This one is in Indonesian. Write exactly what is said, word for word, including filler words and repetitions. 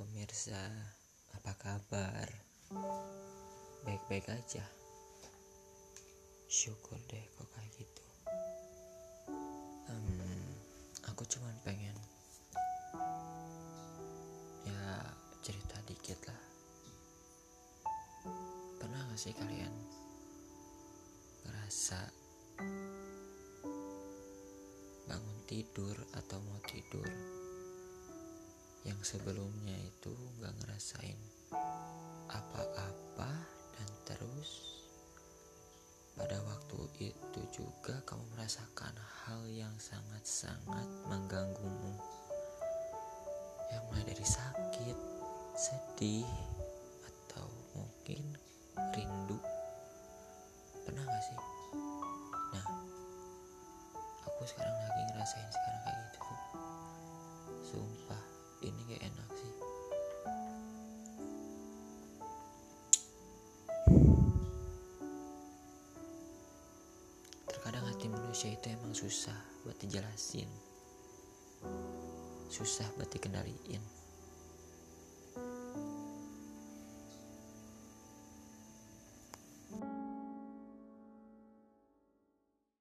Pemirsa, apa kabar? Baik-baik aja. Syukur deh kok kayak gitu. um, Aku cuman pengen ya cerita dikit lah. Pernah gak sih kalian ngerasa bangun tidur atau mau tidur yang sebelumnya itu gak ngerasain apa-apa, dan terus pada waktu itu juga kamu merasakan hal yang sangat-sangat mengganggumu, yang mulai dari sakit, sedih, atau mungkin rindu. Pernah gak sih? Nah, aku sekarang lagi ngerasain sekarang kayak gitu tuh. Sumpah, ini gak enak sih. Terkadang hati manusia itu emang susah buat dijelasin, susah buat dikendaliin.